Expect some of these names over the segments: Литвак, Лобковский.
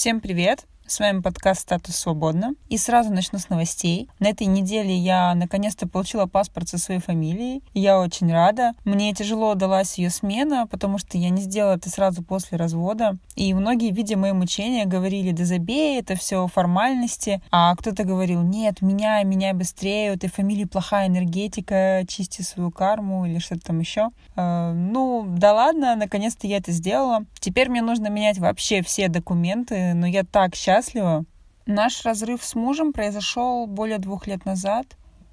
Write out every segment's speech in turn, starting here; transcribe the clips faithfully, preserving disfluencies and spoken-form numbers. Всем привет! С вами подкаст «Статус свободно». И сразу начну с новостей. На этой неделе я наконец-то получила паспорт со своей фамилией. Я очень рада. Мне тяжело далась ее смена, потому что я не сделала это сразу после развода. И многие, видя мои мучения, говорили: да забей, это все формальности. А кто-то говорил: нет, меняй, меняй быстрее, у этой фамилии плохая энергетика, чисти свою карму или что-то там еще. Э, ну, да ладно, наконец-то я это сделала. Теперь мне нужно менять вообще все документы, но я так счастлива. Счастлива. Наш разрыв с мужем произошел более двух лет назад.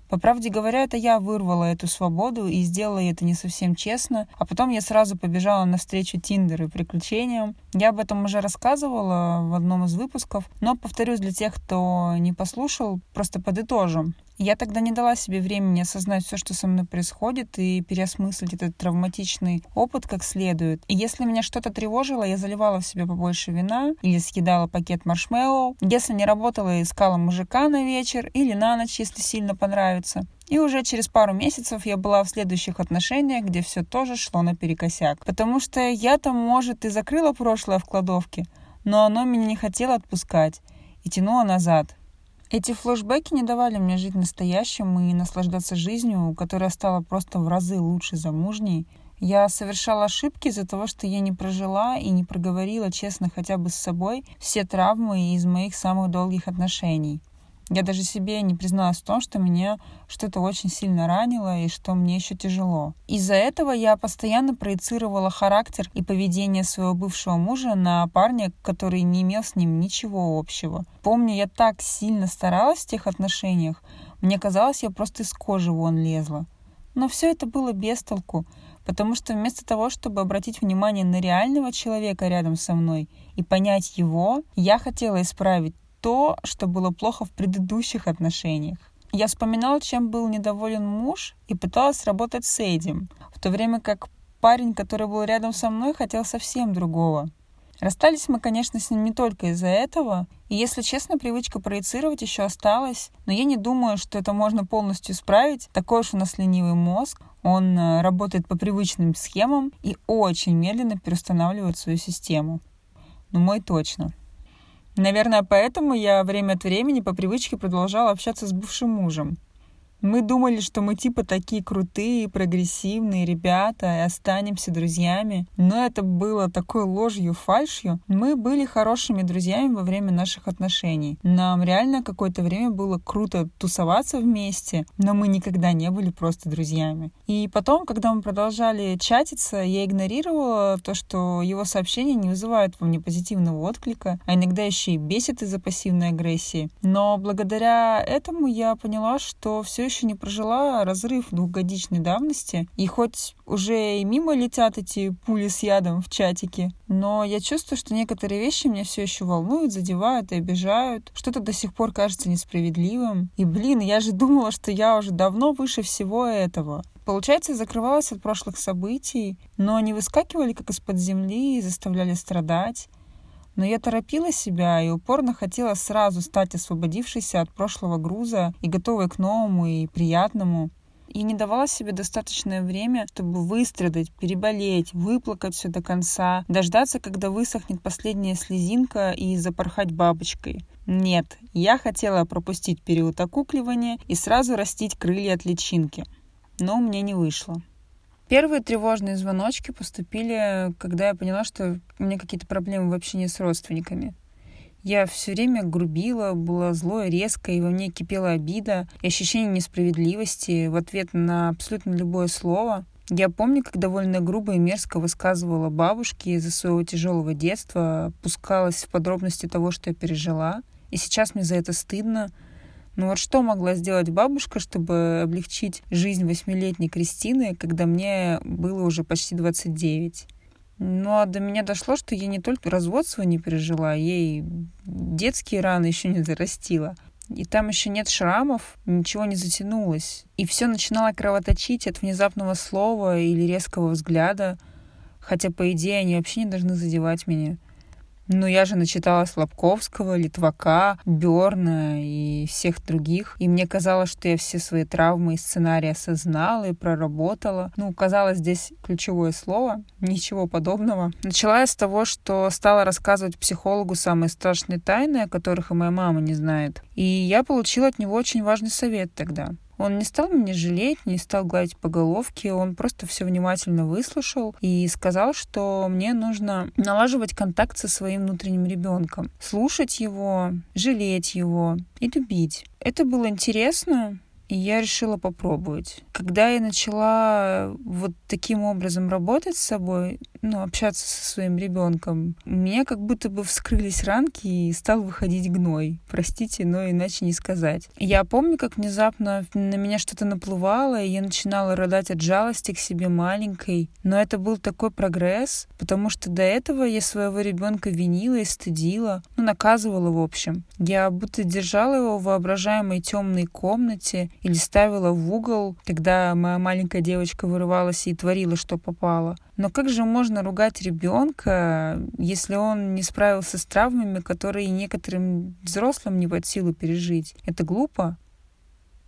По правде говоря, это я вырвала эту свободу и сделала это не совсем честно. А потом я сразу побежала навстречу Тиндеру и приключениям. Я об этом уже рассказывала в одном из выпусков, но повторюсь для тех, кто не послушал, просто подытожим. Я тогда не дала себе времени осознать все, что со мной происходит, и переосмыслить этот травматичный опыт как следует. И если меня что-то тревожило, я заливала в себя побольше вина или съедала пакет маршмеллоу. Если не работала, искала мужика на вечер или на ночь, если сильно понравится. И уже через пару месяцев я была в следующих отношениях, где все тоже шло наперекосяк. Потому что я там, может, и закрыла прошлое в кладовке, но оно меня не хотело отпускать и тянуло назад. Эти флешбеки не давали мне жить настоящим и наслаждаться жизнью, которая стала просто в разы лучше замужней. Я совершала ошибки из-за того, что я не прожила и не проговорила честно хотя бы с собой все травмы из моих самых долгих отношений. Я даже себе не призналась в том, что меня что-то очень сильно ранило и что мне еще тяжело. Из-за этого я постоянно проецировала характер и поведение своего бывшего мужа на парня, который не имел с ним ничего общего. Помню, я так сильно старалась в тех отношениях, мне казалось, я просто из кожи вон лезла. Но все это было бестолку, потому что вместо того, чтобы обратить внимание на реального человека рядом со мной и понять его, я хотела исправить то, что было плохо в предыдущих отношениях. Я вспоминала, чем был недоволен муж, и пыталась работать с этим, в то время как парень, который был рядом со мной, хотел совсем другого. Расстались мы, конечно, с ним не только из-за этого, и, если честно, привычка проецировать еще осталась, но я не думаю, что это можно полностью исправить. Такой уж у нас ленивый мозг, он работает по привычным схемам и очень медленно переустанавливает свою систему. Ну, мой точно. Наверное, поэтому я время от времени по привычке продолжала общаться с бывшим мужем. Мы думали, что мы типа такие крутые, прогрессивные ребята и останемся друзьями. Но это было такой ложью, фальшью. Мы были хорошими друзьями во время наших отношений. Нам реально какое-то время было круто тусоваться вместе, но мы никогда не были просто друзьями. И потом, когда мы продолжали чатиться, я игнорировала то, что его сообщения не вызывают во мне позитивного отклика, а иногда еще и бесит из-за пассивной агрессии. Но благодаря этому я поняла, что все еще не прожила разрыв двухгодичной давности, и хоть уже и мимо летят эти пули с ядом в чатике, но я чувствую, что некоторые вещи меня все еще волнуют, задевают и обижают, что-то до сих пор кажется несправедливым. И, блин, я же думала, что я уже давно выше всего этого. Получается, закрывалась от прошлых событий, но они выскакивали как из-под земли и заставляли страдать. Но я торопила себя и упорно хотела сразу стать освободившейся от прошлого груза и готовой к новому и приятному. И не давала себе достаточное время, чтобы выстрадать, переболеть, выплакать все до конца, дождаться, когда высохнет последняя слезинка, и запорхать бабочкой. Нет, я хотела пропустить период окукливания и сразу растить крылья от личинки. Но у меня не вышло. Первые тревожные звоночки поступили, когда я поняла, что у меня какие-то проблемы в общении с родственниками. Я все время грубила, была злой, резкой, и во мне кипела обида и ощущение несправедливости в ответ на абсолютно любое слово. Я помню, как довольно грубо и мерзко высказывала бабушке из-за своего тяжелого детства, пускалась в подробности того, что я пережила. И сейчас мне за это стыдно. Но вот что могла сделать бабушка, чтобы облегчить жизнь восьмилетней Кристины, когда мне было уже почти двадцать девять? Ну а до меня дошло, что я не только развод свой не пережила, ей детские раны еще не зарастила. И там еще нет шрамов, ничего не затянулось. И все начинало кровоточить от внезапного слова или резкого взгляда, хотя, по идее, они вообще не должны задевать меня. Ну, я же начиталась Лобковского, Литвака, Берна и всех других. И мне казалось, что я все свои травмы и сценарии осознала и проработала. Ну, казалось, здесь ключевое слово. Ничего подобного. Начала я с того, что стала рассказывать психологу самые страшные тайны, о которых и моя мама не знает. И я получила от него очень важный совет тогда. Он не стал меня жалеть, не стал гладить по головке, он просто все внимательно выслушал и сказал, что мне нужно налаживать контакт со своим внутренним ребенком, слушать его, жалеть его и любить. Это было интересно, и я решила попробовать. Когда я начала вот таким образом работать с собой, ну, общаться со своим ребенком, у меня как будто бы вскрылись ранки и стал выходить гной. Простите, но иначе не сказать. Я помню, как внезапно на меня что-то наплывало, и я начинала рыдать от жалости к себе маленькой. Но это был такой прогресс, потому что до этого я своего ребенка винила и стыдила, ну, наказывала, в общем. Я будто держала его в воображаемой темной комнате или ставила в угол, когда моя маленькая девочка вырывалась и творила, что попало. Но как же можно ругать ребенка, если он не справился с травмами, которые некоторым взрослым не под силу пережить? Это глупо.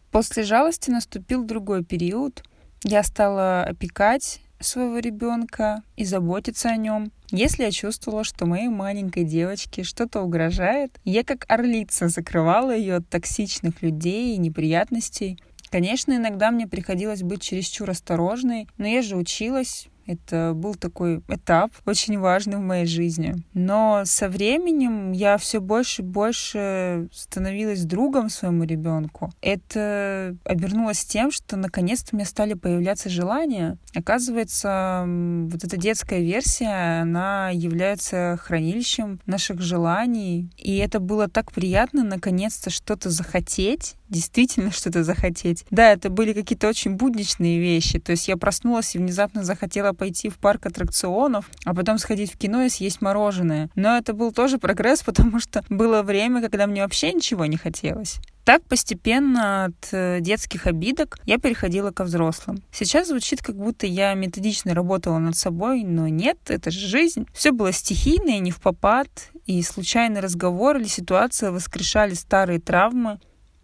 После жалости наступил другой период. Я стала опекать своего ребенка и заботиться о нем. Если я чувствовала, что моей маленькой девочке что-то угрожает, я как орлица закрывала ее от токсичных людей и неприятностей. Конечно, иногда мне приходилось быть чересчур осторожной, но я же училась. Это был такой этап, очень важный в моей жизни. Но со временем я все больше и больше становилась другом своему ребенку. Это обернулось тем, что наконец-то у меня стали появляться желания. Оказывается, вот эта детская версия, она является хранилищем наших желаний. И это было так приятно наконец-то что-то захотеть, действительно что-то захотеть. Да, это были какие-то очень будничные вещи. То есть я проснулась и внезапно захотела пойти в парк аттракционов, а потом сходить в кино и съесть мороженое. Но это был тоже прогресс, потому что было время, когда мне вообще ничего не хотелось. Так постепенно от детских обидок я переходила ко взрослым. Сейчас звучит, как будто я методично работала над собой, но нет, это же жизнь. Все было стихийно и не невпопад, и случайный разговор или ситуация воскрешали старые травмы.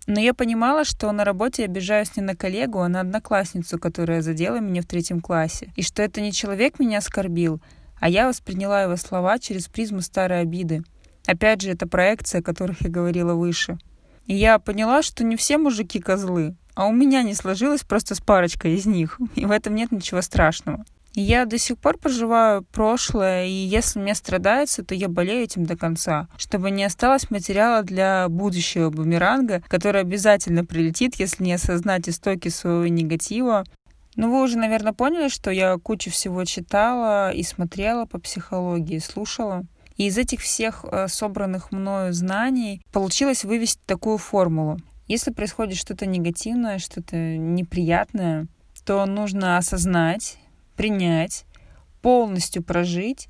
Но я понимала, что на работе я обижаюсь не на коллегу, а на одноклассницу, которая задела меня в третьем классе. И что это не человек меня оскорбил, а я восприняла его слова через призму старой обиды. Опять же, это проекция, о которых я говорила выше. И я поняла, что не все мужики козлы, а у меня не сложилось просто с парочкой из них. И в этом нет ничего страшного. Я до сих пор проживаю прошлое, и если мне страдается, то я болею этим до конца, чтобы не осталось материала для будущего бумеранга, который обязательно прилетит, если не осознать истоки своего негатива. Ну, вы уже, наверное, поняли, что я кучу всего читала и смотрела по психологии, слушала. И из этих всех собранных мною знаний получилось вывести такую формулу. Если происходит что-то негативное, что-то неприятное, то нужно осознать, принять, полностью прожить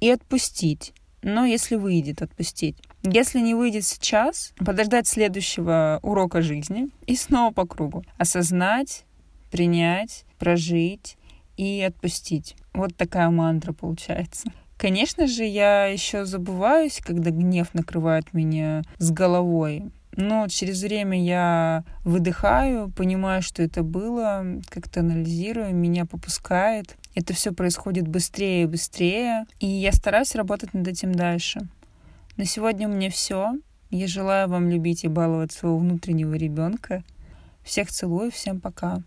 и отпустить. Но если выйдет, отпустить. Если не выйдет сейчас, подождать следующего урока жизни и снова по кругу. Осознать, принять, прожить и отпустить. Вот такая мантра получается. Конечно же, я еще забываюсь, когда гнев накрывает меня с головой. Но через время я выдыхаю, понимаю, что это было, как-то анализирую, меня попускает. Это все происходит быстрее и быстрее, и я стараюсь работать над этим дальше. На сегодня у меня все. Я желаю вам любить и баловать своего внутреннего ребенка. Всех целую, всем пока.